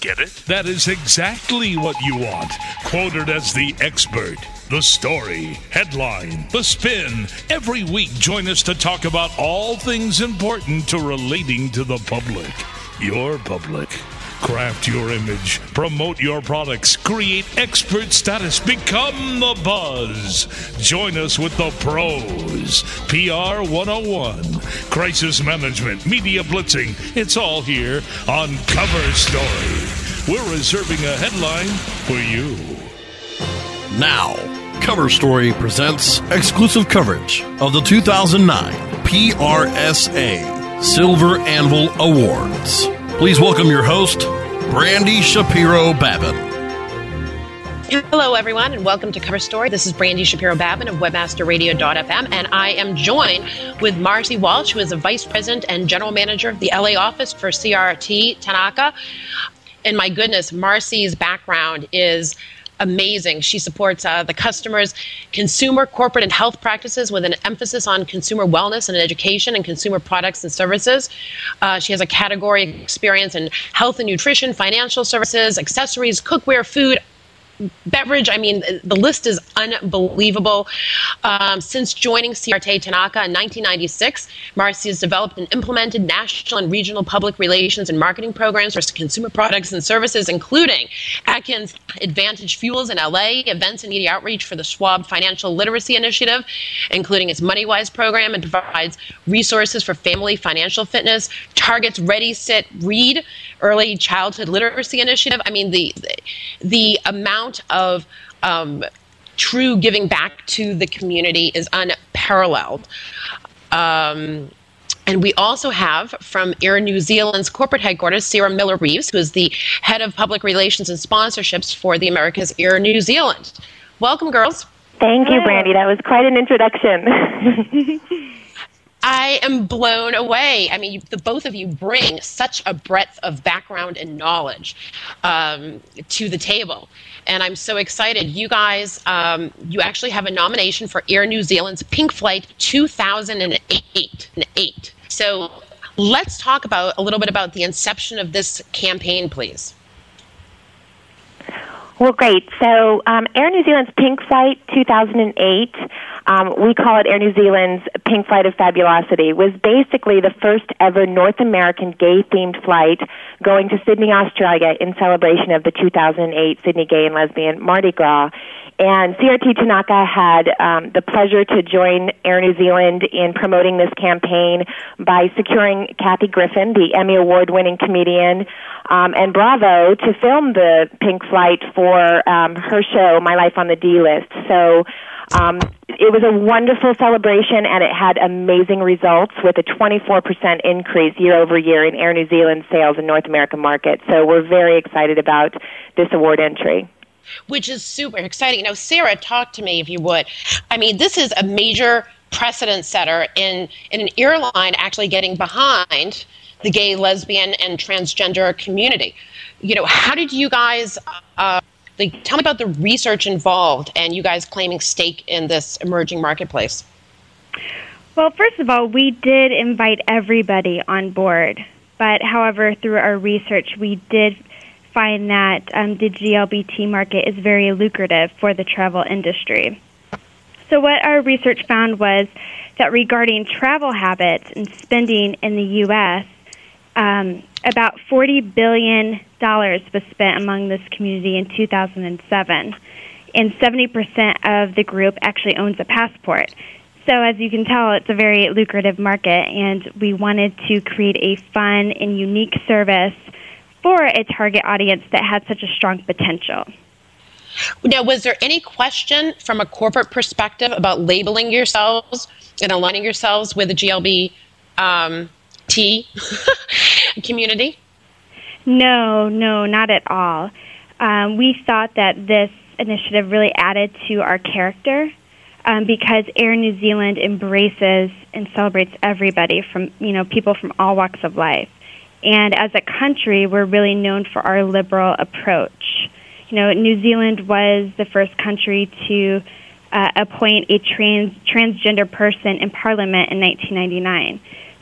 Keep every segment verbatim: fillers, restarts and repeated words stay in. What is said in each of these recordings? Get it? That is exactly what you want. Quoted as the expert. The story, headline, the spin. Every week, join us to talk about all things important to relating to the public. Your public. Craft your image. Promote your products. Create expert status. Become the buzz. Join us with the pros. P R one oh one. Crisis management. Media blitzing. It's all here on Cover Story. We're reserving a headline for you. Now. Cover Story presents exclusive coverage of the two thousand nine P R S A Silver Anvil Awards. Please welcome your host, Brandy Shapiro Babin. Hello, everyone, and welcome to Cover Story. This is Brandy Shapiro Babin of Webmaster Radio dot f m, and I am joined with Marcy Walsh, who is a Vice President and General Manager of the L A office for C R T Tanaka. And my goodness, Marcy's background is amazing. She supports uh, the customers' consumer, corporate, and health practices with an emphasis on consumer wellness and education and consumer products and services. Uh, she has a category experience in health and nutrition, financial services, accessories, cookware, food, beverage. I mean, the list is unbelievable. Um, since joining C R T Tanaka in nineteen ninety-six, Marcy has developed and implemented national and regional public relations and marketing programs for consumer products and services, including Atkins Advantage Fuels in L A, events and media outreach for the Schwab Financial Literacy Initiative, including its MoneyWise program, and provides resources for family financial fitness, targets Ready, Sit, Read, Early Childhood Literacy Initiative. I mean, the the amount of um, true giving back to the community is unparalleled. Um, and we also have from Air New Zealand's corporate headquarters, Sarah Miller Reeves, who is the head of public relations and sponsorships for the Americas Air New Zealand. Welcome, girls. Thank you, Brandy. That was quite an introduction. I am blown away. I mean, you, the both of you bring such a breadth of background and knowledge um, to the table. And I'm so excited. You guys, um, you actually have a nomination for Air New Zealand's Pink Flight two thousand eight. Eight. So let's talk about a little bit about the inception of this campaign, please. Well, great. So um, Air New Zealand's Pink Flight two thousand eight, um, we call it Air New Zealand's Pink Flight of Fabulosity, was basically the first ever North American gay-themed flight going to Sydney, Australia in celebration of the two thousand eight Sydney Gay and Lesbian Mardi Gras. And C R T Tanaka had um, the pleasure to join Air New Zealand in promoting this campaign by securing Kathy Griffin, the Emmy Award-winning comedian, um, and Bravo to film the Pink Flight for um, her show, My Life on the D-List. So um, it was a wonderful celebration, and it had amazing results with a twenty-four percent increase year over year in Air New Zealand sales in North American market. So we're very excited about this award entry, which is super exciting. Now, Sarah, talk to me if you would. I mean, this is a major precedent setter in, in an airline actually getting behind the gay, lesbian, and transgender community. You know, how did you guys, uh, like, tell me about the research involved and you guys claiming stake in this emerging marketplace? Well, first of all, we did invite everybody on board. But, however, through our research, we did find that um, the G L B T market is very lucrative for the travel industry. So what our research found was that regarding travel habits and spending in the U S, um, about forty billion dollars was spent among this community in two thousand seven, and seventy percent of the group actually owns a passport. So as you can tell, it's a very lucrative market, and we wanted to create a fun and unique service for a target audience that had such a strong potential. Now, was there any question from a corporate perspective about labeling yourselves and aligning yourselves with the G L B T um, community? No, no, not at all. Um, we thought that this initiative really added to our character, um, because Air New Zealand embraces and celebrates everybody, from, you know, people from all walks of life. And as a country, we're really known for our liberal approach. You know, New Zealand was the first country to uh, appoint a trans transgender person in Parliament in nineteen ninety-nine.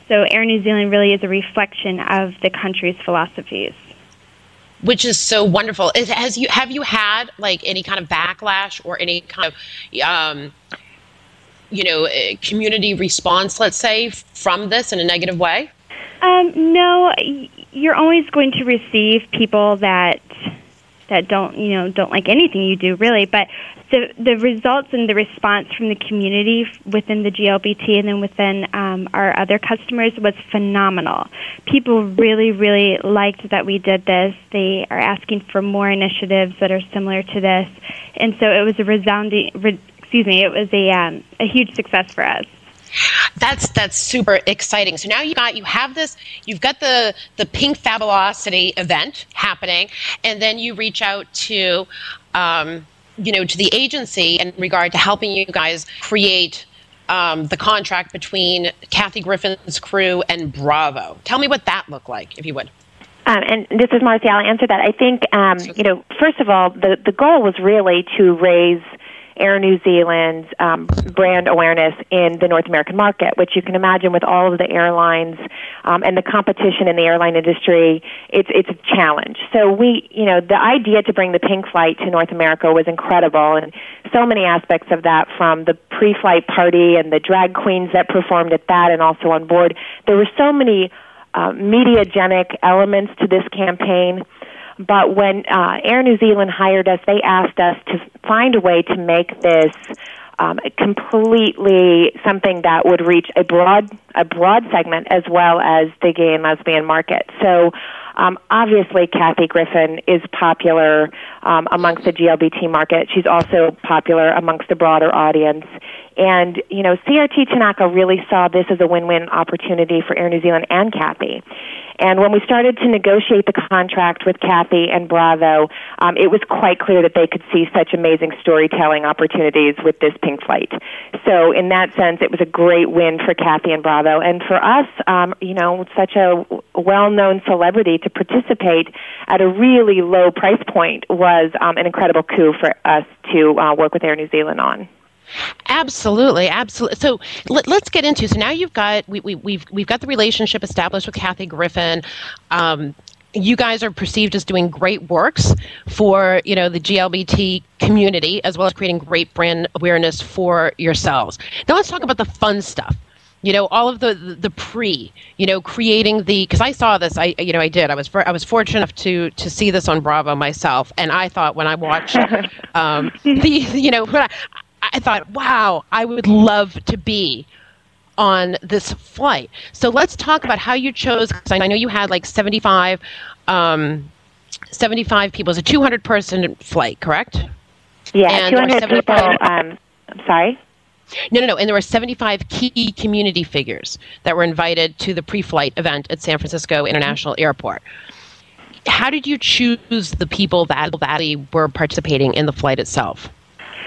So Air New Zealand really is a reflection of the country's philosophies. Which is so wonderful. Is, has you have you had like any kind of backlash or any kind of, um, you know, community response, let's say, from this in a negative way? Um, no, you're always going to receive people that that don't, you know, don't like anything you do, really. But the the results and the response from the community within the G L B T and then within um, our other customers was phenomenal. People really, really liked that we did this. They are asking for more initiatives that are similar to this, and so it was a resounding, re, excuse me, it was a um, a huge success for us. That's that's super exciting. So now you got you have this, you've got the the Pink Fabulosity event happening, and then you reach out to, um, you know, to the agency in regard to helping you guys create um, the contract between Kathy Griffin's crew and Bravo. Tell me what that looked like, if you would. Um, and this is Marcy. I'll answer that. I think um, you know, first of all, the the goal was really to raise Air New Zealand's um, brand awareness in the North American market, which you can imagine with all of the airlines um, and the competition in the airline industry, it's it's a challenge. So we, you know, the idea to bring the Pink Flight to North America was incredible, and so many aspects of that, from the pre-flight party and the drag queens that performed at that and also on board. There were so many uh, mediagenic elements to this campaign. But when uh, Air New Zealand hired us, they asked us to find a way to make this um, completely something that would reach a broad a broad segment as well as the gay and lesbian market. So um, obviously, Kathy Griffin is popular um, amongst the G L B T market. She's also popular amongst the broader audience. And, you know, C R T Tanaka really saw this as a win-win opportunity for Air New Zealand and Kathy. And when we started to negotiate the contract with Kathy and Bravo, um, it was quite clear that they could see such amazing storytelling opportunities with this Pink Flight. So in that sense, it was a great win for Kathy and Bravo. And for us, um, you know, such a well-known celebrity to participate at a really low price point was um, an incredible coup for us to uh, work with Air New Zealand on. Absolutely, absolutely. So let, let's get into. So now you've got we, we we've we've got the relationship established with Kathy Griffin. Um, you guys are perceived as doing great works for, you know, the G L B T community, as well as creating great brand awareness for yourselves. Now let's talk about the fun stuff. You know, all of the the pre, you know, creating the, because I saw this, I you know, I did. I was I was fortunate enough to to see this on Bravo myself, and I thought when I watched um, the you know. When I, I thought, wow, I would love to be on this flight. So let's talk about how you chose, because I know you had like seventy-five, um, seventy-five people. It's a two hundred person flight, correct? Yeah, and two hundred people. Um, I'm sorry? No, no, no. And there were seventy-five key community figures that were invited to the pre-flight event at San Francisco International mm-hmm. Airport. How did you choose the people that, that were participating in the flight itself?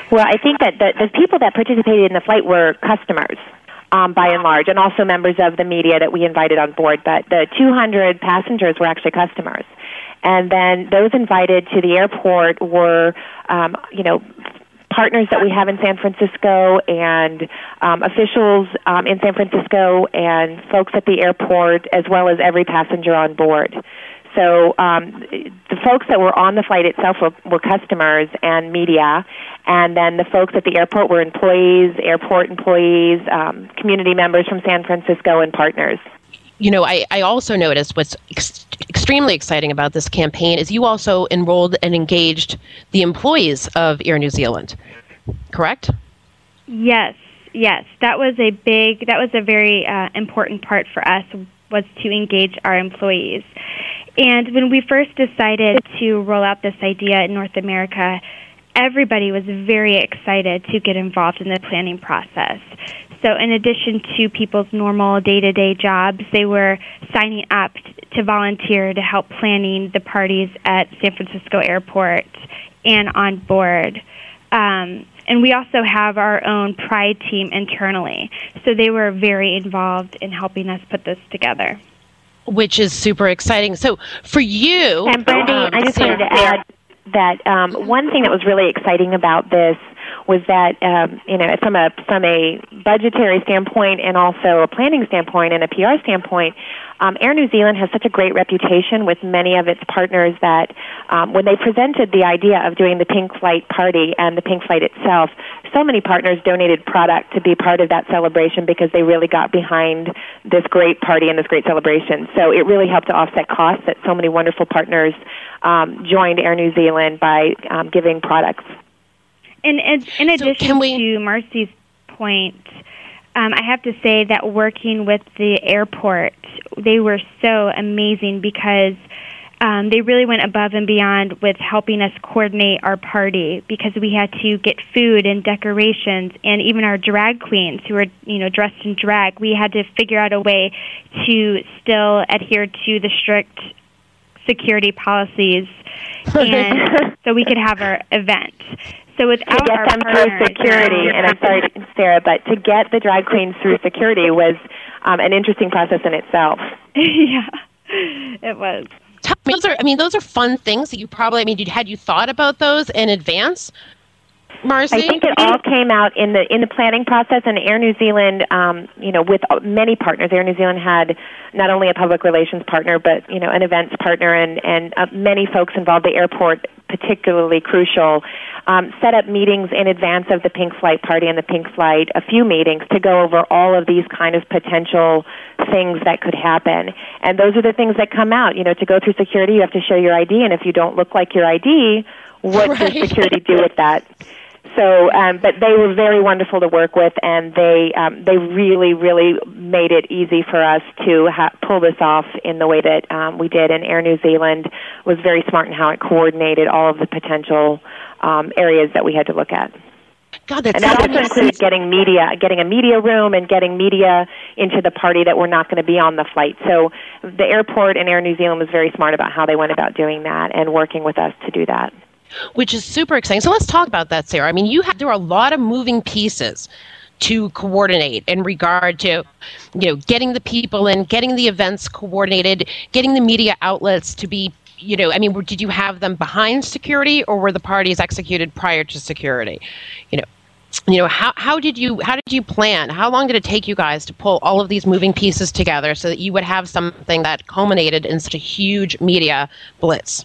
Well, I think that the, the people that participated in the flight were customers, um, by and large, and also members of the media that we invited on board. But the two hundred passengers were actually customers. And then those invited to the airport were, um, you know, partners that we have in San Francisco, and um, officials um, in San Francisco, and folks at the airport, as well as every passenger on board. So um, the folks that were on the flight itself were, were customers and media, and then the folks at the airport were employees, airport employees, um, community members from San Francisco, and partners. You know, I, I also noticed what's ex- extremely exciting about this campaign is you also enrolled and engaged the employees of Air New Zealand, correct? Yes, yes. That was a big, that was a very uh, important part for us, was to engage our employees. And when we first decided to roll out this idea in North America, everybody was very excited to get involved in the planning process. So in addition to people's normal day-to-day jobs, they were signing up to volunteer to help planning the parties at San Francisco Airport and on board. Um, and we also have our own Pride team internally. So they were very involved in helping us put this together. Which is super exciting. So for you... And Brandy, um, I just Sarah, wanted to add that um, one thing that was really exciting about this was that, um, you know, from a, from a budgetary standpoint and also a planning standpoint and a P R standpoint, um, Air New Zealand has such a great reputation with many of its partners that um, when they presented the idea of doing the Pink Flight party and the Pink Flight itself, so many partners donated product to be part of that celebration because they really got behind this great party and this great celebration. So it really helped to offset costs that so many wonderful partners um, joined Air New Zealand by um, giving products. In, in, in addition so we, to Marcy's point, um, I have to say that working with the airport, they were so amazing because um, they really went above and beyond with helping us coordinate our party because we had to get food and decorations, and even our drag queens who were, you know, dressed in drag, we had to figure out a way to still adhere to the strict security policies and so we could have our event. So without our partners, security, and I'm sorry, Sarah, but to get the drag queens through security was um, an interesting process in itself. Yeah, it was. Those are, I mean, those are fun things that you probably, I mean, had you thought about those in advance, Marcy? I think it all came out in the in the planning process, and Air New Zealand, um, you know, with many partners. Air New Zealand had not only a public relations partner, but, you know, an events partner, and, and uh, many folks involved, the airport particularly crucial, um, set up meetings in advance of the Pink Flight party and the Pink Flight, a few meetings to go over all of these kind of potential things that could happen. And those are the things that come out. You know, to go through security, you have to show your I D, and if you don't look like your I D, what right. does security do with that? So, um, but they were very wonderful to work with, and they um, they really, really made it easy for us to ha- pull this off in the way that um, we did. And Air New Zealand was very smart in how it coordinated all of the potential um, areas that we had to look at. God, that's and that also included getting media, getting a media room and getting media into the party that were not going to be on the flight. So the airport and Air New Zealand was very smart about how they went about doing that and working with us to do that. Which is super exciting. So let's talk about that, Sarah. I mean, you have, there are a lot of moving pieces to coordinate in regard to, you know, getting the people in, getting the events coordinated, getting the media outlets to be, you know, I mean, did you have them behind security, or were the parties executed prior to security? You know, you know, how how did you how did you plan? How long did it take you guys to pull all of these moving pieces together so that you would have something that culminated in such a huge media blitz?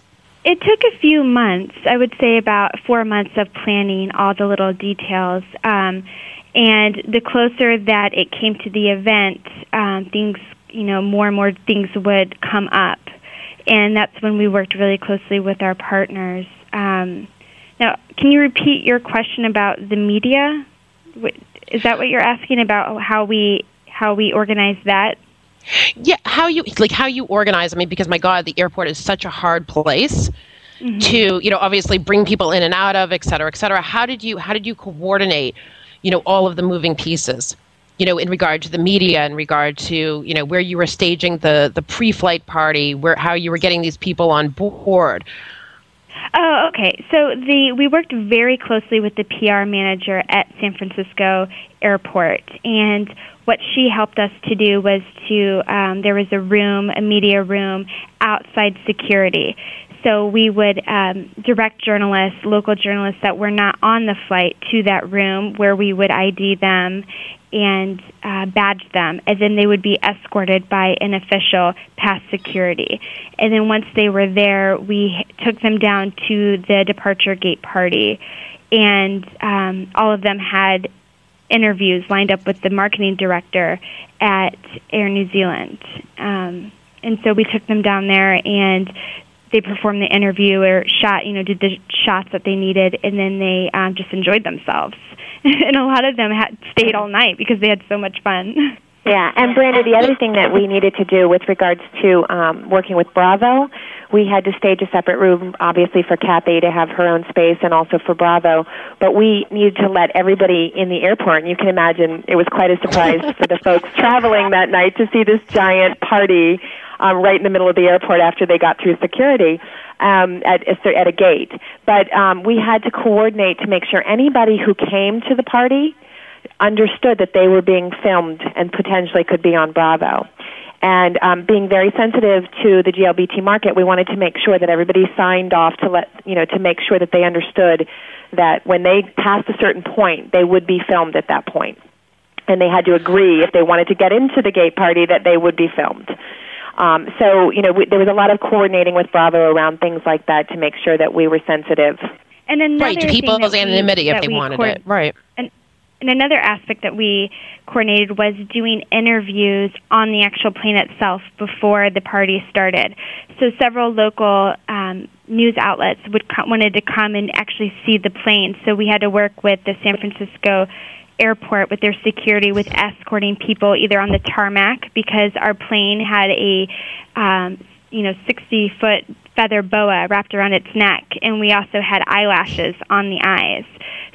It took a few months, I would say about four months of planning all the little details. Um, and the closer that it came to the event, um, things, you know, more and more things would come up. And that's when we worked really closely with our partners. Um, now, can you repeat your question about the media? Is that what you're asking about, how we how we organize that? Yeah, how you like how you organize. I mean, because my God, the airport is such a hard place mm-hmm. to, you know, obviously bring people in and out of, et cetera, et cetera. How did you how did you coordinate, you know, all of the moving pieces, you know, in regard to the media, in regard to, you know, where you were staging the the pre-flight party, where how you were getting these people on board. Oh, okay. So the we worked very closely with the P R manager at San Francisco Airport, and what she helped us to do was to, um, there was a room, a media room, outside security. So we would um, direct journalists, local journalists that were not on the flight to that room where we would I D them and uh, badge them. And then they would be escorted by an official past security. And then once they were there, we took them down to the departure gate party. And um, all of them had interviews lined up with the marketing director at Air New Zealand. Um, and so we took them down there, and they performed the interview or shot, you know, did the shots that they needed, and then they um, just enjoyed themselves. And a lot of them had stayed all night because they had so much fun. Yeah, and Brenda, the other thing that we needed to do with regards to um, working with Bravo, we had to stage a separate room, obviously, for Kathy to have her own space and also for Bravo. But we needed to let everybody in the airport, and you can imagine it was quite a surprise for the folks traveling that night to see this giant party um, right in the middle of the airport after they got through security um, at, at a gate. But um, we had to coordinate to make sure anybody who came to the party understood that they were being filmed and potentially could be on Bravo. And um, being very sensitive to the G L B T market, we wanted to make sure that everybody signed off to let you know to make sure that they understood that when they passed a certain point, they would be filmed at that point, and they had to agree if they wanted to get into the gay party that they would be filmed. Um, so you know we, there was a lot of coordinating with Bravo around things like that to make sure that we were sensitive. And another right, to people's anonymity if they wanted court, it. Right. And, And another aspect that we coordinated was doing interviews on the actual plane itself before the party started. So several local um, news outlets would co- wanted to come and actually see the plane. So we had to work with the San Francisco airport with their security, with escorting people either on the tarmac, because our plane had a um, you know sixty-foot feather boa wrapped around its neck, and we also had eyelashes on the eyes.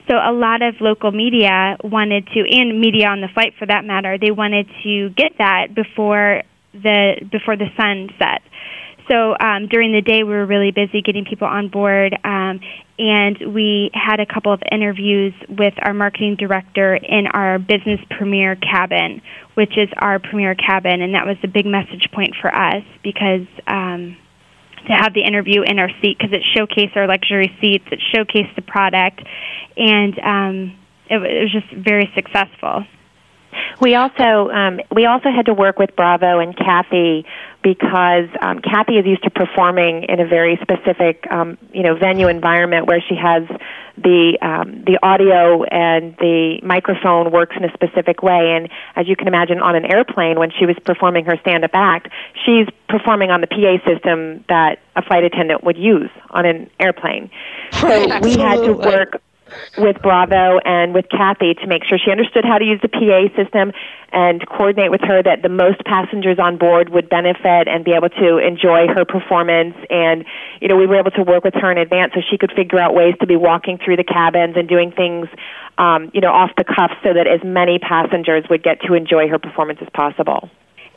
So a lot of local media wanted to, and media on the flight for that matter, they wanted to get that before the before the sun set. So um, during the day, we were really busy getting people on board, um, and we had a couple of interviews with our marketing director in our business premier cabin, which is our premier cabin, and that was a big message point for us because um, to have the interview in our seat, because it showcased our luxury seats, it showcased the product, and um, it, it was just very successful. We also um, we also had to work with Bravo and Kathy because um, Kathy is used to performing in a very specific um, you know venue environment where she has the um, the audio and the microphone works in a specific way. And as you can imagine, on an airplane when she was performing her stand-up act, she's performing on the P A system that a flight attendant would use on an airplane. So right, we had to work with Bravo and with Kathy to make sure she understood how to use the P A system and coordinate with her that the most passengers on board would benefit and be able to enjoy her performance. And, you know, we were able to work with her in advance so she could figure out ways to be walking through the cabins and doing things, um, you know, off the cuff so that as many passengers would get to enjoy her performance as possible.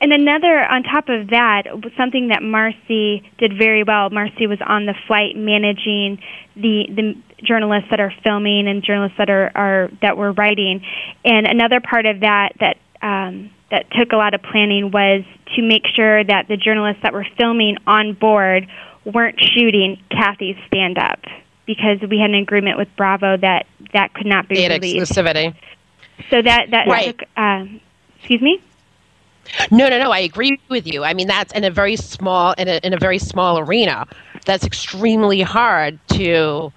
And another, on top of that, something that Marcy did very well, Marcy was on the flight managing the, the journalists that are filming and journalists that are, are that were writing. And another part of that that um, that took a lot of planning was to make sure that the journalists that were filming on board weren't shooting Kathy's stand-up, because we had an agreement with Bravo that that could not be released. Exclusivity. So that, that right. took, um, excuse me? No, no, no. I agree with you. I mean, that's in a very small in a in a very small arena. That's extremely hard to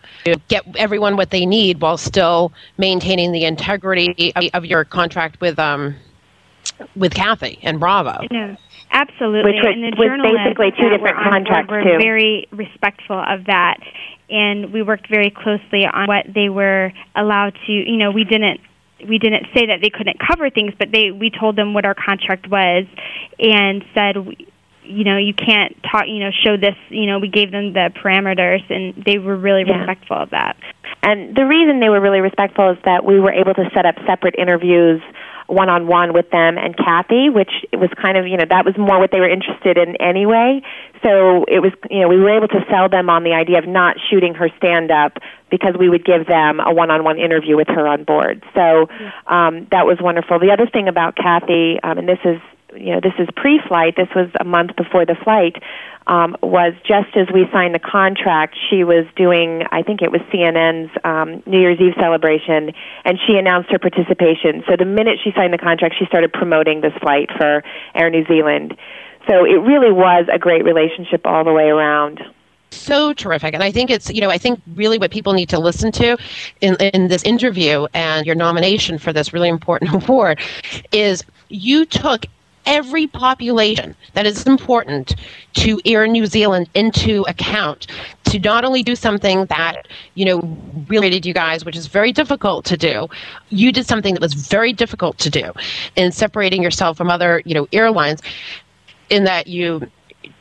get everyone what they need while still maintaining the integrity of, of your contract with um with Kathy and Bravo. No, absolutely. Which was, and the was basically two different contracts. We're too. very respectful of that, and we worked very closely on what they were allowed to. You know, we didn't. We didn't say that they couldn't cover things, but they we told them what our contract was and said, you know, you can't talk, you know, show this, you know, we gave them the parameters, and they were really yeah. respectful of that. And the reason they were really respectful is that we were able to set up separate interviews one-on-one with them and Kathy, which was kind of, you know, that was more what they were interested in anyway. So it was, you know, we were able to sell them on the idea of not shooting her stand-up because we would give them a one-on-one interview with her on board. So um, that was wonderful. The other thing about Kathy, um, and this is, you know, this is pre-flight, this was a month before the flight, um, was just as we signed the contract, she was doing, I think it was C N N's um, New Year's Eve celebration, and she announced her participation. So the minute she signed the contract, she started promoting this flight for Air New Zealand. So it really was a great relationship all the way around. So terrific. And I think it's, you know, I think really what people need to listen to in, in this interview and your nomination for this really important award is you took every population that is important to Air New Zealand into account to not only do something that, you know, related you guys, which is very difficult to do, you did something that was very difficult to do in separating yourself from other, you know, airlines in that you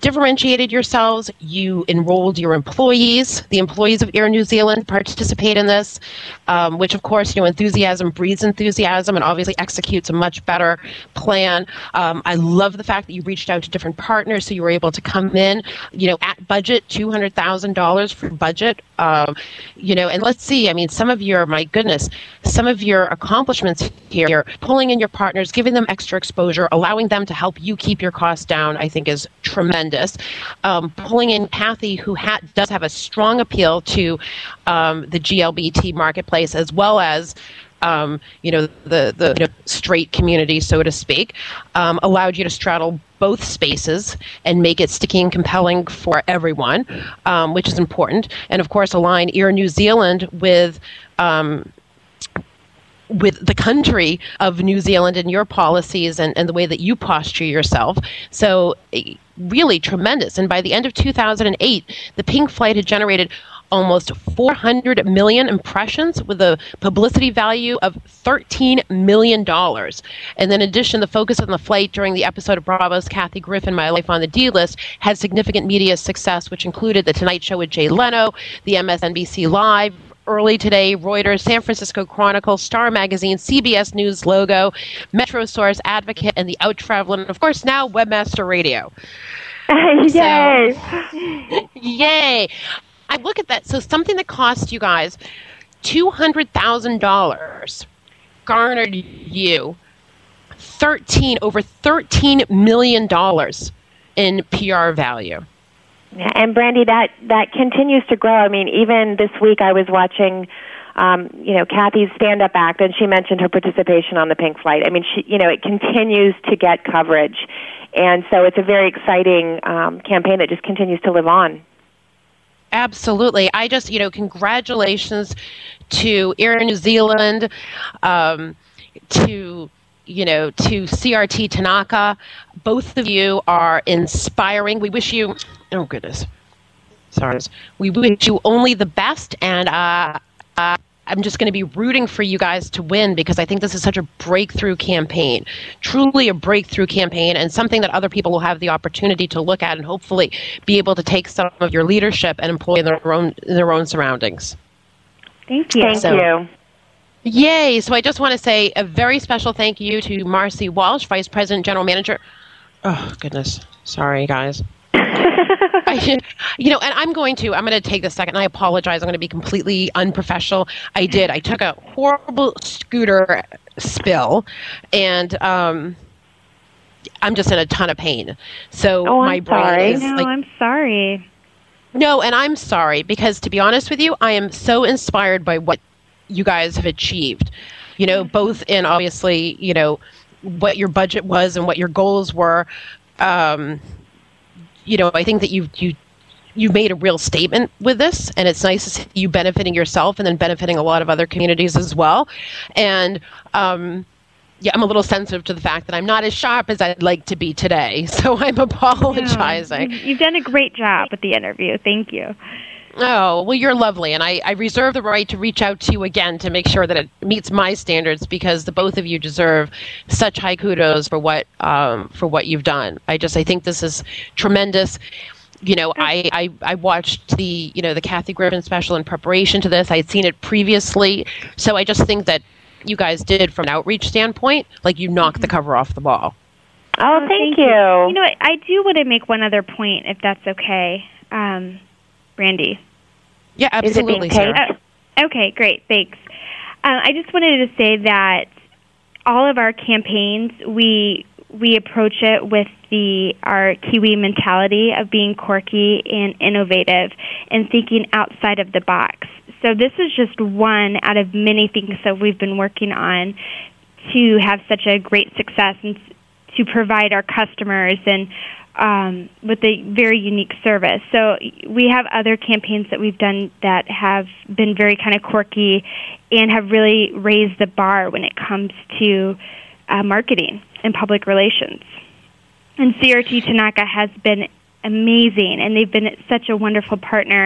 differentiated yourselves. You enrolled your employees. The employees of Air New Zealand participate in this, um, which, of course, you know, enthusiasm breeds enthusiasm and obviously executes a much better plan. Um, I love the fact that you reached out to different partners, so you were able to come in, you know, at budget, two hundred thousand dollars for budget. Um, you know, and let's see, I mean, some of your, my goodness, some of your accomplishments here, pulling in your partners, giving them extra exposure, allowing them to help you keep your costs down, I think is tremendous. Um, pulling in Kathy, who ha- does have a strong appeal to um, the G L B T marketplace, as well as Um, you know, the, the you know, straight community, so to speak, um, allowed you to straddle both spaces and make it sticky and compelling for everyone, um, which is important. And, of course, align Air New Zealand with um, with the country of New Zealand and your policies and, and the way that you posture yourself. So really tremendous. And by the end of two thousand eight, the Pink Flight had generated almost four hundred million impressions with a publicity value of thirteen million dollars. And then in addition, the focus on the flight during the episode of Bravo's Kathy Griffin, My Life on the D-List, had significant media success, which included The Tonight Show with Jay Leno, the M S N B C Live, Early Today, Reuters, San Francisco Chronicle, Star Magazine, C B S News Logo, MetroSource, Advocate, and The Out Traveler, and of course now Webmaster Radio. Yay! So, yay! I look at that. So something that cost you guys two hundred thousand dollars garnered you thirteen over thirteen million dollars in P R value. And Brandy, that, that continues to grow. I mean, even this week I was watching, um, you know, Kathy's stand-up act, and she mentioned her participation on the Pink Flight. I mean, she, you know, it continues to get coverage, and so it's a very exciting um, campaign that just continues to live on. Absolutely. I just, you know, congratulations to Air New Zealand, um, to, you know, to C R T Tanaka. Both of you are inspiring. We wish you, oh goodness, sorry. We wish you only the best, and uh, uh, I'm just going to be rooting for you guys to win, because I think this is such a breakthrough campaign, truly a breakthrough campaign, and something that other people will have the opportunity to look at and hopefully be able to take some of your leadership and employ in their own, in their own surroundings. Thank you. Thank so, you. Yay. So I just want to say a very special thank you to Marcy Walsh, Vice President, General Manager. Oh, goodness. Sorry, guys. I, you know, and I'm going to, I'm going to take this second, and I apologize. I'm going to be completely unprofessional. I did. I took a horrible scooter spill, and um, I'm just in a ton of pain. So oh, my brain sorry. is no, like... I'm sorry. No, and I'm sorry, because to be honest with you, I am so inspired by what you guys have achieved, you know, both in obviously, you know, what your budget was and what your goals were. Um You know, I think that you you you made a real statement with this, and it's nice to see you benefiting yourself and then benefiting a lot of other communities as well. And um, yeah, I'm a little sensitive to the fact that I'm not as sharp as I'd like to be today, so I'm apologizing. Yeah. You've done a great job with the interview. Thank you. Oh, well, you're lovely, and I, I reserve the right to reach out to you again to make sure that it meets my standards, because the both of you deserve such high kudos for what um, for what you've done. I just I think this is tremendous. You know, I, I, I watched the you know the Kathy Griffin special in preparation to this. I had seen it previously, so I just think that you guys did, from an outreach standpoint, like you knocked mm-hmm. the cover off the ball. Oh, thank, thank you. you. You know, I do want to make one other point, if that's okay, um, Brandy. Yeah, absolutely, Sarah. Oh, okay, great, thanks. Um, I just wanted to say that all of our campaigns, we we approach it with the our Kiwi mentality of being quirky and innovative and thinking outside of the box. So this is just one out of many things that we've been working on to have such a great success and to provide our customers and Um, with a very unique service. So we have other campaigns that we've done that have been very kind of quirky and have really raised the bar when it comes to uh, marketing and public relations. And C R T Tanaka has been amazing, and they've been such a wonderful partner,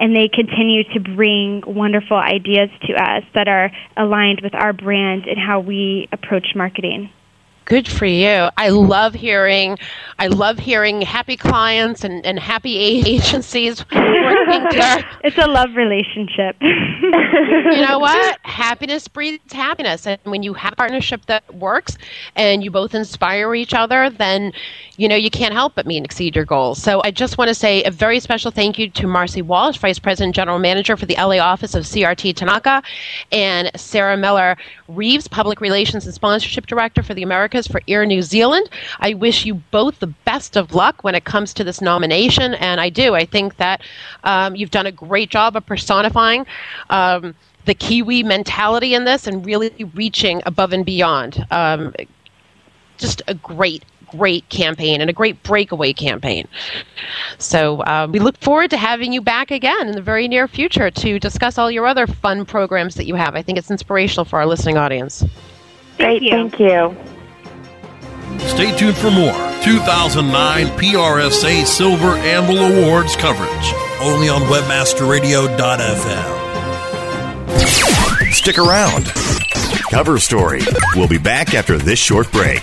and they continue to bring wonderful ideas to us that are aligned with our brand and how we approach marketing. Good for you. I love hearing, I love hearing happy clients and, and happy agencies working together. It's a love relationship. You know what? Happiness breeds happiness. And when you have a partnership that works and you both inspire each other, then, you know, you can't help but meet and exceed your goals. So I just want to say a very special thank you to Marcy Walsh, Vice President General Manager for the L A office of C R T Tanaka, and Sarah Miller Reeves, Public Relations and Sponsorship Director for the Americas for Air New Zealand. I wish you both the best of luck when it comes to this nomination, and I do. I think that um, you've done a great job of personifying um, the Kiwi mentality in this and really reaching above and beyond. Um, just a great great campaign and a great breakaway campaign. So um, we look forward to having you back again in the very near future to discuss all your other fun programs that you have. I think it's inspirational for our listening audience. Great, thank you. Stay tuned for more two thousand nine P R S A Silver Anvil Awards coverage, only on webmaster radio dot f m. Stick around. Cover Story. We'll be back after this short break.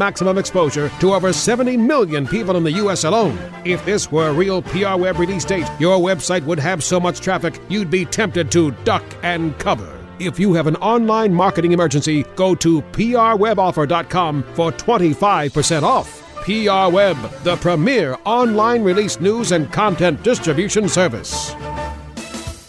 maximum exposure to over seventy million people in the U S alone. If this were a real P R Web release date, your website would have so much traffic you'd be tempted to duck and cover. If you have an online marketing emergency, go to P R Web offer dot com for twenty-five percent off. P R Web, the premier online release news and content distribution service.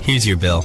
Here's your bill.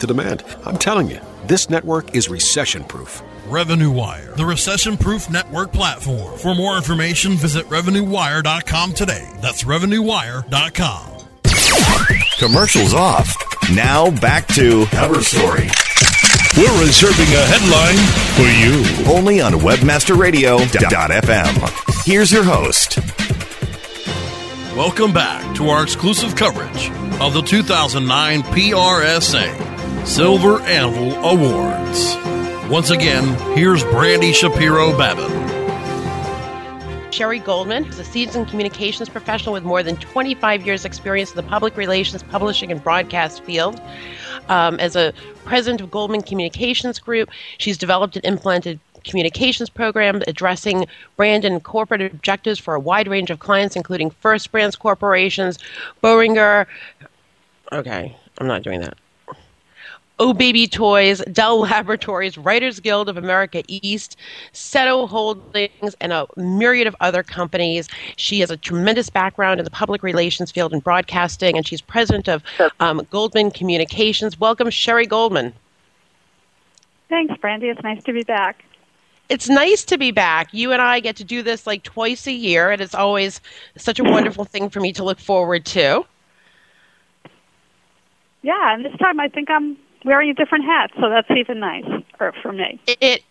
the demand. I'm telling you, this network is recession-proof. Revenue Wire, the recession-proof network platform. For more information, visit revenue wire dot com today. That's revenue wire dot com. Commercials off. Now back to Cover Story. We're reserving a headline for you. Only on webmaster radio dot f m. Here's your host. Welcome back to our exclusive coverage of the two thousand nine P R S A Silver Anvil Awards. Once again, here's Brandy Shapiro Babin. Sherry Goldman, who's a seasoned communications professional with more than twenty-five years' experience in the public relations, publishing, and broadcast field. Um, as a president of Goldman Communications Group, she's developed and implemented communications program addressing brand and corporate objectives for a wide range of clients, including First Brands Corporations, Boehringer, okay, I'm not doing that. Oh Baby Toys, Dell Laboratories, Writers Guild of America East, Seto Holdings, and a myriad of other companies. She has a tremendous background in the public relations field and broadcasting, and she's president of um, Goldman Communications. Welcome, Sherry Goldman. Thanks, Brandy. It's nice to be back. It's nice to be back. You and I get to do this like twice a year, and it's always such a wonderful thing for me to look forward to. Yeah, and this time I think I'm wearing a different hat, so that's even nice for, for me. It, it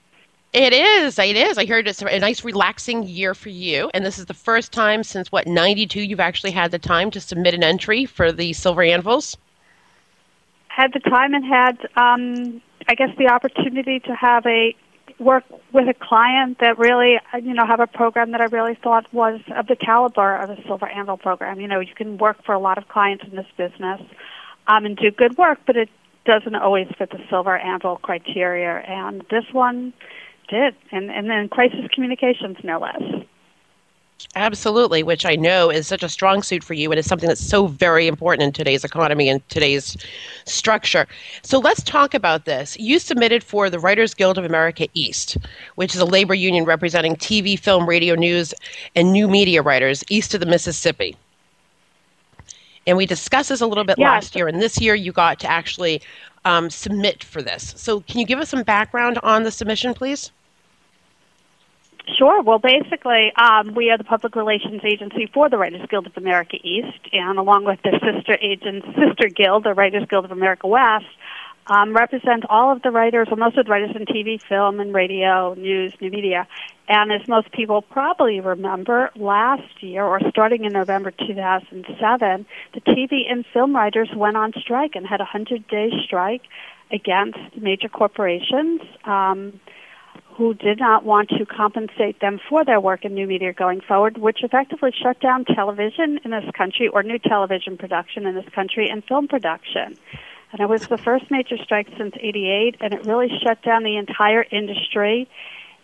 it is. It is. I heard it's a nice, relaxing year for you, and this is the first time since, what, ninety-two you've actually had the time to submit an entry for the Silver Anvils? Had the time and had um, I guess, the opportunity to have a work with a client that really, you know, have a program that I really thought was of the caliber of a Silver Anvil program. You know, you can work for a lot of clients in this business um, and do good work, but it doesn't always fit the Silver Anvil criteria, and this one did, and, and then crisis communications, no less. Absolutely, which I know is such a strong suit for you, and is something that's so very important in today's economy and today's structure. So let's talk about this. You submitted for the Writers Guild of America East, which is a labor union representing T V, film, radio, news, and new media writers east of the Mississippi. And we discussed this a little bit yeah, last year, and this year you got to actually um, submit for this. So can you give us some background on the submission, please? Sure. Well, basically, um, we are the public relations agency for the Writers Guild of America East, and along with their sister agent, sister guild, the Writers Guild of America West, um, represent all of the writers, or most of the writers in T V, film, and radio, news, new media. And as most people probably remember, last year, or starting in November two thousand seven, the T V and film writers went on strike and had a hundred-day strike against major corporations, um, who did not want to compensate them for their work in new media going forward, which effectively shut down television in this country, or new television production in this country, and film production. And it was the first major strike since eighty-eight, and it really shut down the entire industry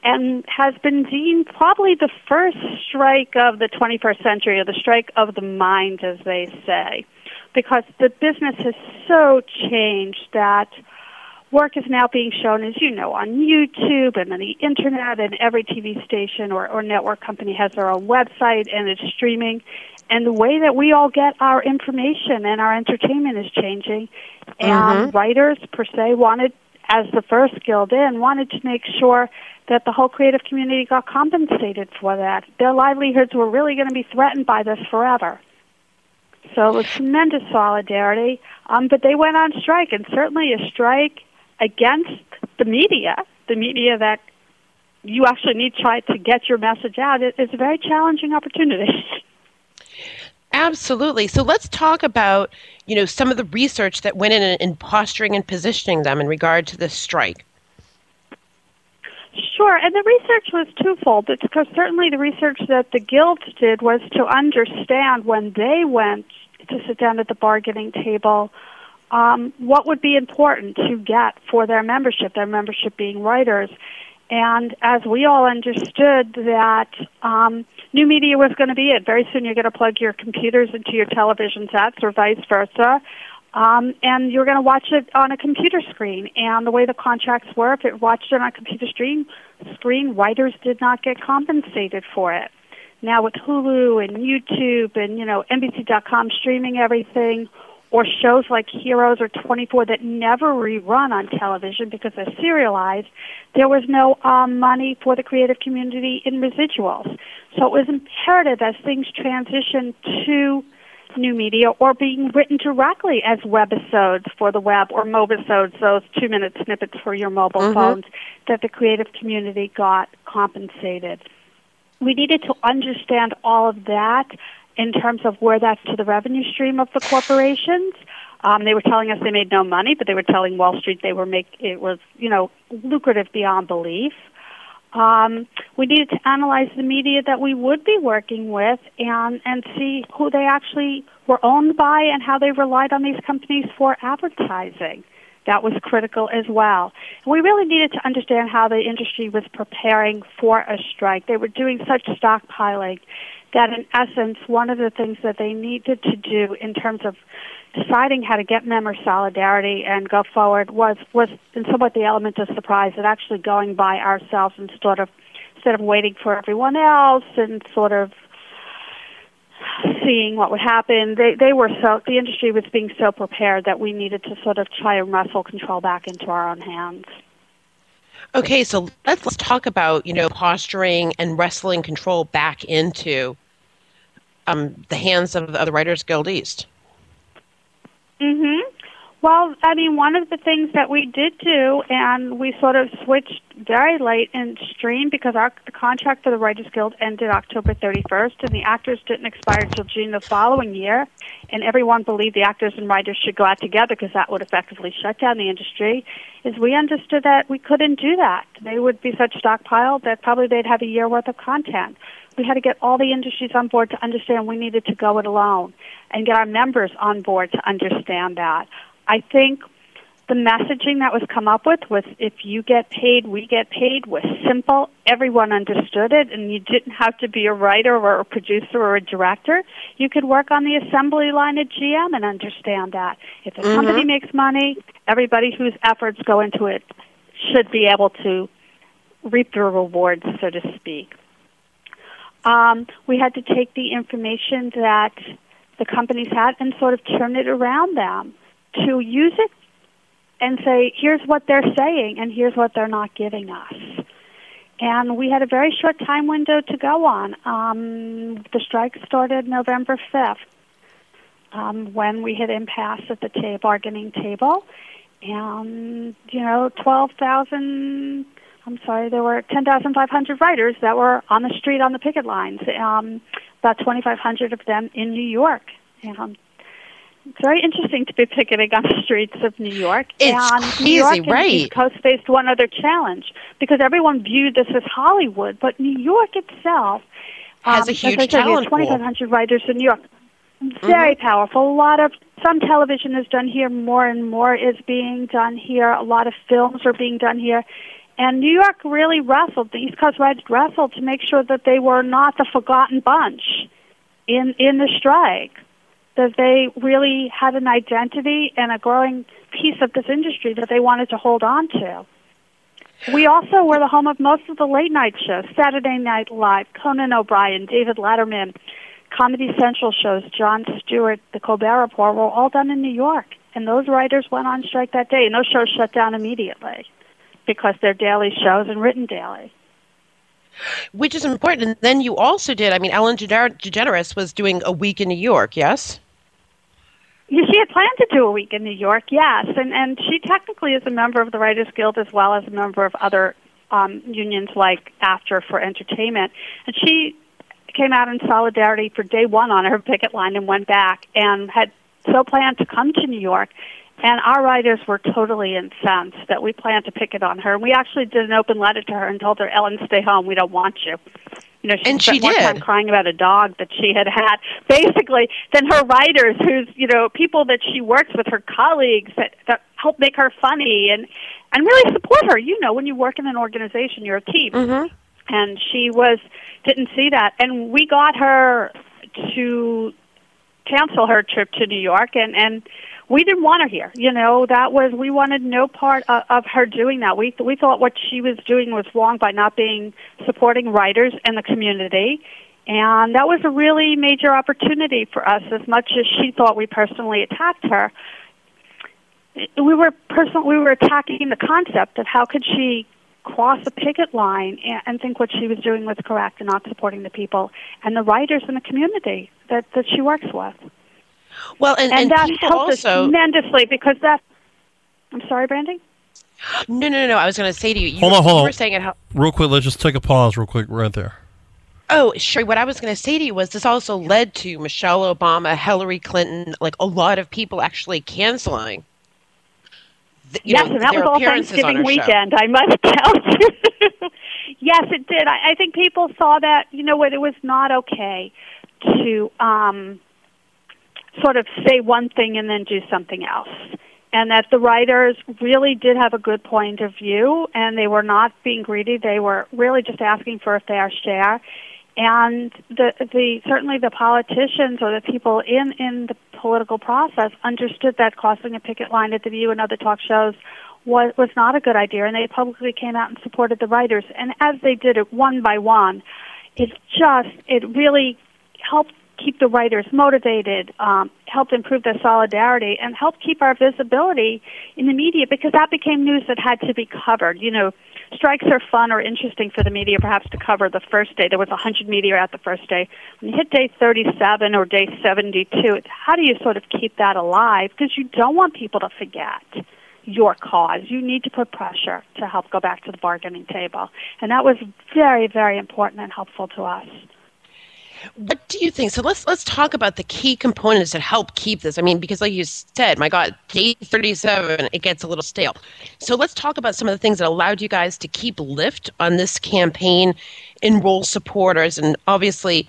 and has been deemed probably the first strike of the twenty-first century, or the strike of the mind, as they say, because the business has so changed that work is now being shown, as you know, on YouTube and on the Internet, and every T V station or, or network company has their own website and it's streaming. And the way that we all get our information and our entertainment is changing. And mm-hmm. writers, per se, wanted, as the first guild in, wanted to make sure that the whole creative community got compensated for that. Their livelihoods were really going to be threatened by this forever. So it was tremendous solidarity. Um, but they went on strike, and certainly a strike against the media, the media that you actually need to try to get your message out, it's a very challenging opportunity. Absolutely. So let's talk about, you know, some of the research that went in in posturing and positioning them in regard to this strike. Sure, and the research was twofold. It's because certainly the research that the guilds did was to understand, when they went to sit down at the bargaining table, Um, what would be important to get for their membership, their membership being writers. And as we all understood that um, new media was going to be it. Very soon you're going to plug your computers into your television sets, or vice versa, um, and you're going to watch it on a computer screen. And the way the contracts were, if it watched it on a computer screen, screen writers did not get compensated for it. Now with Hulu and YouTube and, you know, N B C dot com streaming everything, or shows like Heroes or twenty-four that never rerun on television because they're serialized, there was no um, money for the creative community in residuals. So it was imperative, as things transitioned to new media or being written directly as webisodes for the web, or mobisodes, those two-minute snippets for your mobile mm-hmm. phones, that the creative community got compensated. We needed to understand all of that in terms of where that's to the revenue stream of the corporations. Um, they were telling us they made no money, but they were telling Wall Street they were make it was, you know, lucrative beyond belief. Um, we needed to analyze the media that we would be working with, and, and see who they actually were owned by and how they relied on these companies for advertising. That was critical as well. And we really needed to understand how the industry was preparing for a strike. They were doing such stockpiling that, in essence, one of the things that they needed to do in terms of deciding how to get member solidarity and go forward was, was in somewhat the element of surprise, that actually going by ourselves and sort of, instead of waiting for everyone else and sort of seeing what would happen, they, they were so, the industry was being so prepared that we needed to sort of try and wrestle control back into our own hands. Okay, so let's, let's talk about, you know, posturing and wrestling control back into um, the hands of the Writers Guild East. Mm-hmm. Well, I mean, one of the things that we did do, and we sort of switched very late in stream because our, the contract for the Writers Guild ended October thirty-first, and the actors didn't expire until June the following year, and everyone believed the actors and writers should go out together because that would effectively shut down the industry, is we understood that we couldn't do that. They would be such stockpiled that probably they'd have a year worth of content. We had to get all the industries on board to understand we needed to go it alone and get our members on board to understand that. I think the messaging that was come up with was if you get paid, we get paid was simple. Everyone understood it, and you didn't have to be a writer or a producer or a director. You could work on the assembly line at G M and understand that. If a mm-hmm. company makes money, everybody whose efforts go into it should be able to reap the rewards, so to speak. Um, we had to take the information that the companies had and sort of turn it around them to use it and say, here's what they're saying and here's what they're not giving us. And we had a very short time window to go on. Um, the strike started November fifth um, when we hit impasse at the ta- bargaining table. And, you know, twelve thousand... I'm sorry, there were ten thousand five hundred writers that were on the street on the picket lines, um, about twenty-five hundred of them in New York. Um, it's very interesting to be picketing on the streets of New York. It's and crazy, New York and right? East Coast faced one other challenge, because everyone viewed this as Hollywood, but New York itself has um, a huge as I talent said, twenty-five hundred writers in New York. Very mm-hmm. powerful. A lot of, some television is done here, more and more is being done here. A lot of films are being done here. And New York really wrestled, the East Coast writers wrestled to make sure that they were not the forgotten bunch in, in the strike, that they really had an identity and a growing piece of this industry that they wanted to hold on to. We also were the home of most of the late-night shows, Saturday Night Live, Conan O'Brien, David Letterman, Comedy Central shows, Jon Stewart, The Colbert Report, were all done in New York. And those writers went on strike that day, and those shows shut down immediately, because they're daily shows and written daily. Which is important. And then you also did, I mean, Ellen DeGeneres was doing a week in New York, yes? Yeah, she had planned to do a week in New York, yes. And and she technically is a member of the Writers Guild as well as a member of other um, unions like AFTRA for entertainment. And she came out in solidarity for day one on her picket line and went back and had so planned to come to New York. And our writers were totally incensed that we planned to picket on her. And we actually did an open letter to her and told her, Ellen, stay home. We don't want you. You know, she and spent she more did. time crying about a dog that she had had, basically, than her writers, who's, you know, people that she works with, her colleagues that, that help make her funny and, and really support her. You know, when you work in an organization, you're a team. Mm-hmm. And she was didn't see that. And we got her to cancel her trip to New York and... and we didn't want her here, you know. That was we wanted no part of, of her doing that. We we thought what she was doing was wrong by not being supporting writers and the community, and that was a really major opportunity for us. As much as she thought we personally attacked her, we were person we were attacking the concept of how could she cross a picket line and, and think what she was doing was correct and not supporting the people and the writers in the community that, that she works with. Well, and, and, and that helped also, us tremendously because that. I'm sorry, Brandy. No, no, no. I was going to say to you. you hold on, hold on. You were saying it how- real quick. Let's just take a pause, real quick, right there. Oh, sure. What I was going to say to you was this also led to Michelle Obama, Hillary Clinton, like a lot of people actually canceling. The, you yes, know, and that was all Thanksgiving weekend. Show. I must tell you. Yes, it did. I, I think people saw that. You know what? It was not okay to. Um, sort of say one thing and then do something else. And that the writers really did have a good point of view, and they were not being greedy. They were really just asking for a fair share. And the the certainly the politicians or the people in, in the political process understood that crossing a picket line at The View and other talk shows was, was not a good idea, and they publicly came out and supported the writers. And as they did it one by one, it just, it really helped keep the writers motivated, um, helped improve their solidarity, and helped keep our visibility in the media, because that became news that had to be covered. You know, strikes are fun or interesting for the media perhaps to cover the first day. There was one hundred media out the first day. When you hit day thirty-seven or day seventy-two, it's how do you sort of keep that alive? Because you don't want people to forget your cause. You need to put pressure to help go back to the bargaining table. And that was very, very important and helpful to us. What do you think? So let's let's talk about the key components that help keep this. I mean, because like you said, my God, day thirty-seven, it gets a little stale. So let's talk about some of the things that allowed you guys to keep lift on this campaign, enroll supporters, and obviously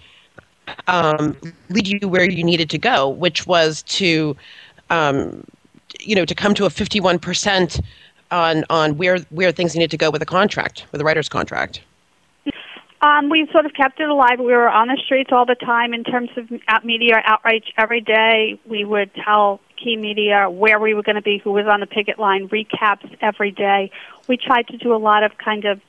um, lead you where you needed to go, which was to, um, you know, to come to a fifty-one percent on on where where things needed to go with a contract, with a writer's contract. Um, we sort of kept it alive. We were on the streets all the time in terms of out media outreach every day. We would tell key media where we were going to be, who was on the picket line, recaps every day. We tried to do a lot of kind of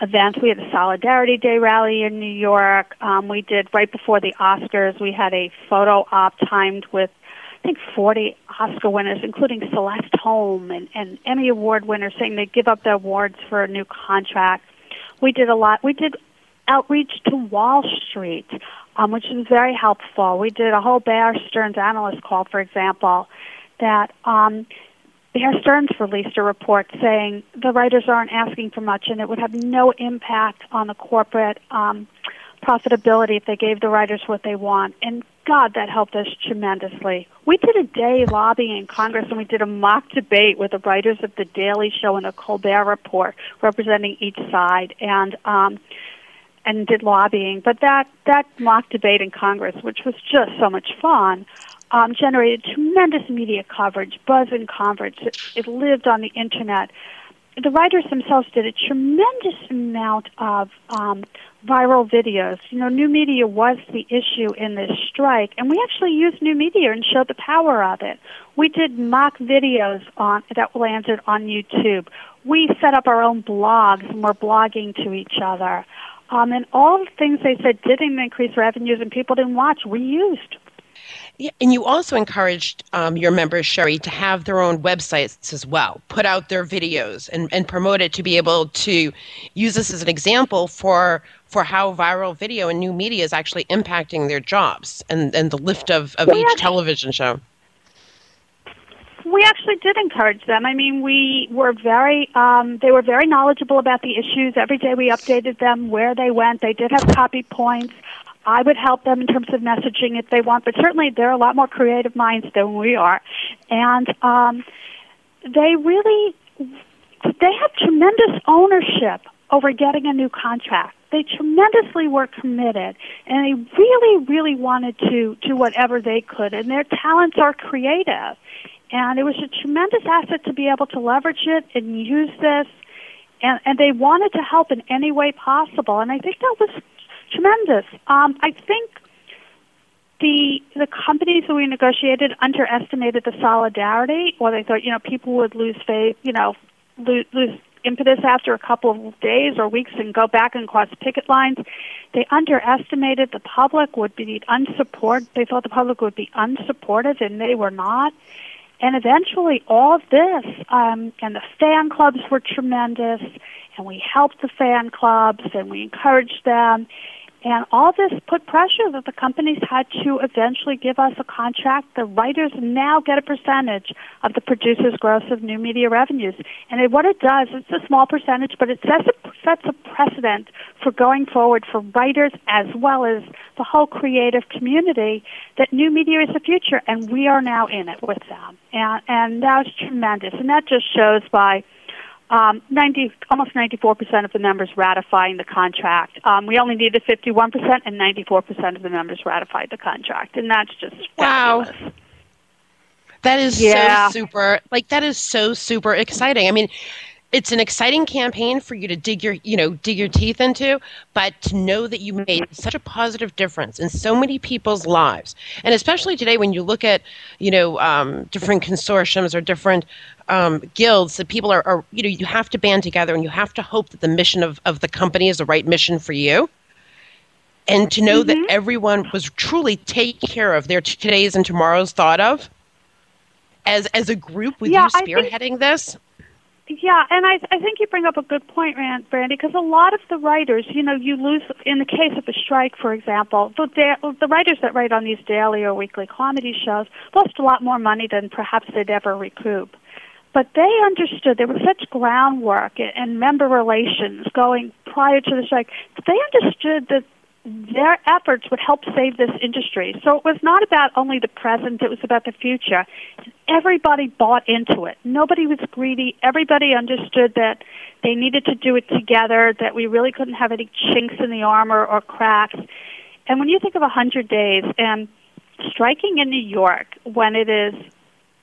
events. We had a Solidarity Day rally in New York. Um, we did right before the Oscars. We had a photo op timed with, I think, forty Oscar winners, including Celeste Holm and, and Emmy Award winners, saying they'd give up their awards for a new contract. We did a lot. We did outreach to Wall Street, um, which was very helpful. We did a whole Bear Stearns analyst call, for example, that um, Bear Stearns released a report saying the writers aren't asking for much and it would have no impact on the corporate um, profitability if they gave the writers what they want. And God, that helped us tremendously. We did a day lobbying in Congress, and we did a mock debate with the writers of The Daily Show and The Colbert Report representing each side. And um and did lobbying, but that, that mock debate in Congress, which was just so much fun, um, generated tremendous media coverage, buzz and coverage. It, it lived on the Internet. The writers themselves did a tremendous amount of um, viral videos. You know, new media was the issue in this strike, and we actually used new media and showed the power of it. We did mock videos on that landed on YouTube. We set up our own blogs, and we're blogging to each other. Um, and all the things they said didn't increase revenues and people didn't watch, we used. Yeah, and you also encouraged um, your members, Sherry, to have their own websites as well, put out their videos and, and promote it, to be able to use this as an example for for how viral video and new media is actually impacting their jobs and, and the lift of, of yeah. each television show. We actually did encourage them. I mean, we were very, um, they were very knowledgeable about the issues. Every day we updated them where they went. They did have copy points. I would help them in terms of messaging if they want, but certainly they're a lot more creative minds than we are. And um, they really, they have tremendous ownership over getting a new contract. They tremendously were committed, and they really, really wanted to do whatever they could, and their talents are creative. And it was a tremendous asset to be able to leverage it and use this. And, and they wanted to help in any way possible. And I think that was tremendous. Um, I think the the companies that we negotiated underestimated the solidarity, or they thought, you know, people would lose faith, you know, lose, lose impetus after a couple of days or weeks and go back and cross picket lines. They underestimated the public would be unsupported. They thought the public would be unsupportive, and they were not. And eventually all of this, um, and the fan clubs were tremendous, and we helped the fan clubs, and we encouraged them. And all this put pressure that the companies had to eventually give us a contract. The writers now get a percentage of the producer's gross of new media revenues. And what it does, it's a small percentage, but it sets a, sets a precedent for going forward for writers as well as the whole creative community that new media is the future, and we are now in it with them. And, and that was tremendous. And that just shows by Um, ninety, almost ninety-four percent of the members ratifying the contract. Um, we only needed fifty-one percent, and ninety-four percent of the members ratified the contract, and that's just fabulous. Wow. That is yeah. so super. Like that is so super exciting. I mean, it's an exciting campaign for you to dig your, you know, dig your teeth into, but to know that you made such a positive difference in so many people's lives, and especially today when you look at, you know, um, different consortiums or different um, guilds, that people are, are, you know, you have to band together and you have to hope that the mission of, of the company is the right mission for you. and to know mm-hmm. that everyone was truly taken care of, their today's and tomorrow's thought of, as as a group with yeah, you spearheading think, this? Yeah, and I, I think you bring up a good point, Brandy, because a lot of the writers, you know, you lose, in the case of a strike, for example, the, da- the writers that write on these daily or weekly comedy shows lost a lot more money than perhaps they'd ever recoup. But they understood, there was such groundwork and member relations going prior to the strike, they understood that their efforts would help save this industry. So it was not about only the present, it was about the future. Everybody bought into it. Nobody was greedy. Everybody understood that they needed to do it together, that we really couldn't have any chinks in the armor or cracks. And when you think of one hundred days and striking in New York when it is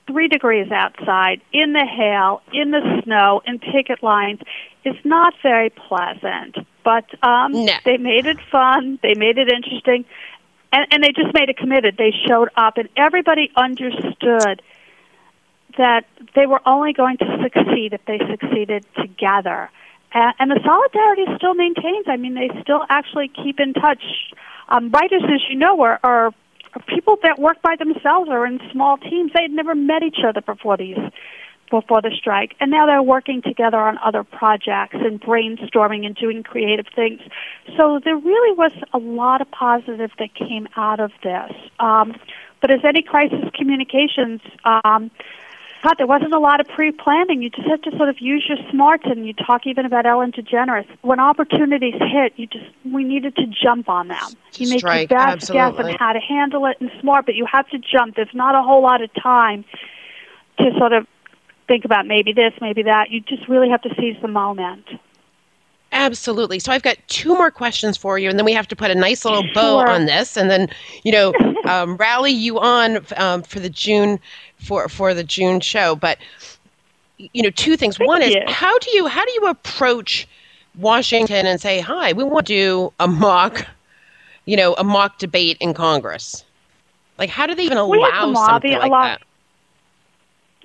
three degrees outside, in the hail, in the snow, in picket lines, is not very pleasant. But um, no. they made it fun, they made it interesting, and, and they just made it committed. They showed up, and everybody understood that they were only going to succeed if they succeeded together. And, and the solidarity still maintains. I mean, they still actually keep in touch. Um, writers, as you know, are, are people that work by themselves or in small teams. They had never met each other before these. before the strike, and now they're working together on other projects and brainstorming and doing creative things. So there really was a lot of positive that came out of this. Um, but as any crisis communications, um, God, there wasn't a lot of pre-planning. You just have to sort of use your smarts, and you talk even about Ellen DeGeneres. When opportunities hit, you just we needed to jump on them. You make your best guess on how to handle it and smart, but you have to jump. There's not a whole lot of time to sort of think about maybe this, maybe that. You just really have to seize the moment. Absolutely. So I've got two more questions for you, and then we have to put a nice little bow sure. on this, and then, you know, um, rally you on um, for the June for for the June show. But, you know, two things. Thank One you. is how do you how do you approach Washington and say, "Hi, we want to do a mock, you know, a mock debate in Congress"? Like, how do they even we allow some lobby, something like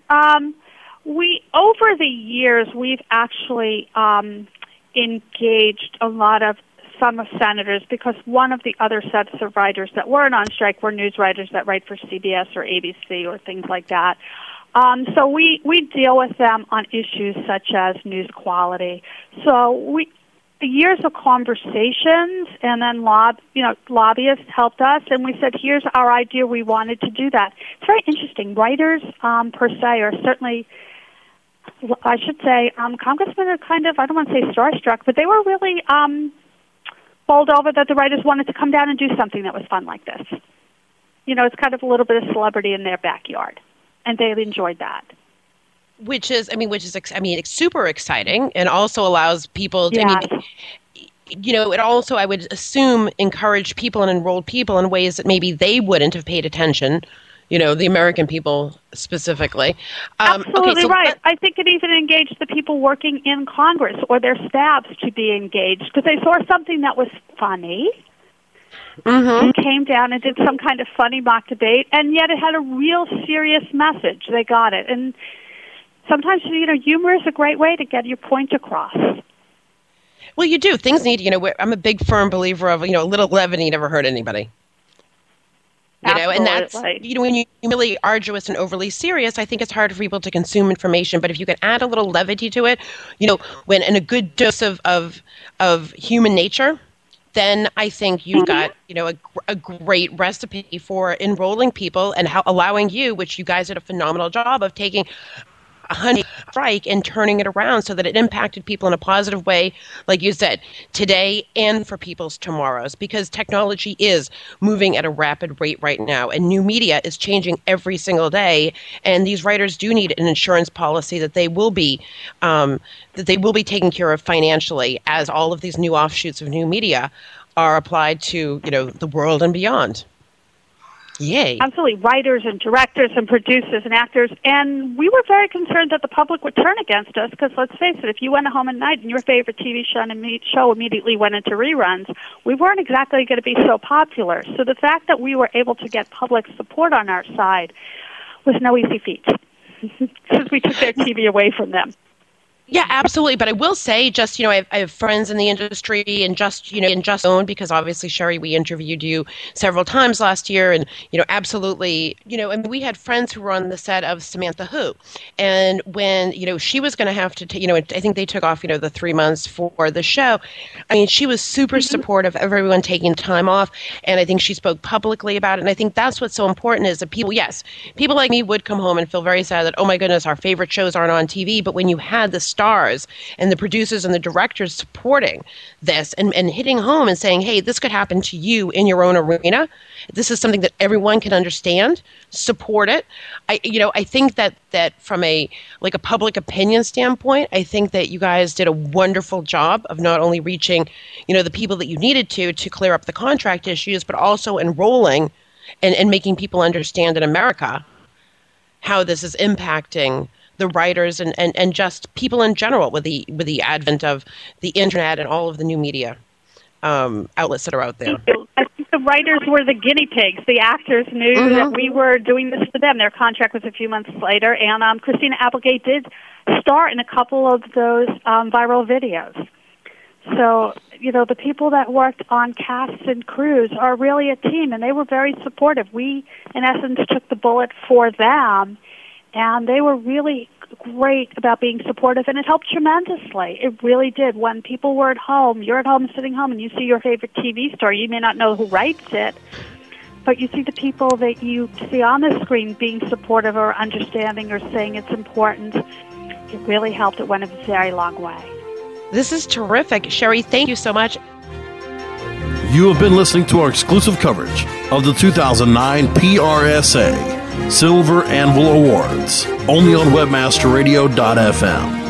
that? Um. We, over the years, we've actually um, engaged a lot of some of senators, because one of the other sets of writers that weren't on strike were news writers that write for C B S or A B C or things like that. Um, so we, we deal with them on issues such as news quality. So we, the years of conversations and then lob, you know, lobbyists helped us, and we said, here's our idea. We wanted to do that. It's very interesting. Writers um, per se are certainly... I should say, um, congressmen are kind of, I don't want to say starstruck, but they were really um, bowled over that the writers wanted to come down and do something that was fun like this. You know, it's kind of a little bit of celebrity in their backyard, and they enjoyed that. Which is, I mean, which is, I mean, it's super exciting, and also allows people to, yes. I mean, you know, it also, I would assume, encourage people and enrolled people in ways that maybe they wouldn't have paid attention. You know, the American people specifically. Um, Absolutely okay, so right. Let- I think it even engaged the people working in Congress or their staffs to be engaged, because they saw something that was funny mm-hmm. and came down and did some kind of funny mock debate, and yet it had a real serious message. They got it. And sometimes, you know, humor is a great way to get your point across. Well, you do. Things need, you know, I'm a big firm believer of, you know, a little levity never hurt anybody. You know, Absolutely. and that's, you know, when you're really arduous and overly serious, I think it's hard for people to consume information. But if you can add a little levity to it, you know, when and a good dose of, of, of human nature, then I think you've got, you know, a, a great recipe for enrolling people and how, allowing you, which you guys did a phenomenal job of taking a hundred strike and turning it around so that it impacted people in a positive way, like you said, today and for people's tomorrows, because technology is moving at a rapid rate right now, and new media is changing every single day, and these writers do need an insurance policy that they will be um, that they will be taken care of financially as all of these new offshoots of new media are applied to, you know, the world and beyond. Yay. Absolutely. Writers and directors and producers and actors. And we were very concerned that the public would turn against us, because let's face it, if you went home at night and your favorite T V show and show immediately went into reruns, we weren't exactly going to be so popular. So the fact that we were able to get public support on our side was no easy feat, since we took their T V away from them. Yeah, absolutely. But I will say, just, you know, I have, I have friends in the industry, and just, you know, and just own, because obviously, Sherry, we interviewed you several times last year, and, you know, absolutely, you know, and we had friends who were on the set of Samantha Who. And when, you know, she was going to have to, t- you know, I think they took off, you know, the three months for the show. I mean, she was super mm-hmm. supportive of everyone taking time off. And I think she spoke publicly about it. And I think that's what's so important, is that people, yes, people like me would come home and feel very sad that, oh my goodness, our favorite shows aren't on T V. But when you had this stars and the producers and the directors supporting this and, and hitting home and saying, hey, this could happen to you in your own arena. This is something that everyone can understand, support it. I, you know, I think that, that from a, like a public opinion standpoint, I think that you guys did a wonderful job of not only reaching, you know, the people that you needed to, to clear up the contract issues, but also enrolling and, and making people understand in America how this is impacting the writers and, and, and just people in general with the with the advent of the internet and all of the new media um, outlets that are out there. I think the writers were the guinea pigs. The actors knew mm-hmm. that we were doing this for them. Their contract was a few months later, and um, Christina Applegate did star in a couple of those um, viral videos. So, you know, the people that worked on casts and crews are really a team, and they were very supportive. We, in essence, took the bullet for them. And they were really great about being supportive, and it helped tremendously. It really did. When people were at home, you're at home sitting home, and you see your favorite T V star. You may not know who writes it, but you see the people that you see on the screen being supportive or understanding or saying it's important. It really helped. It went a very long way. This is terrific. Sherry, thank you so much. You have been listening to our exclusive coverage of the two thousand nine P R S A Silver Anvil Awards, only on webmaster radio dot f m.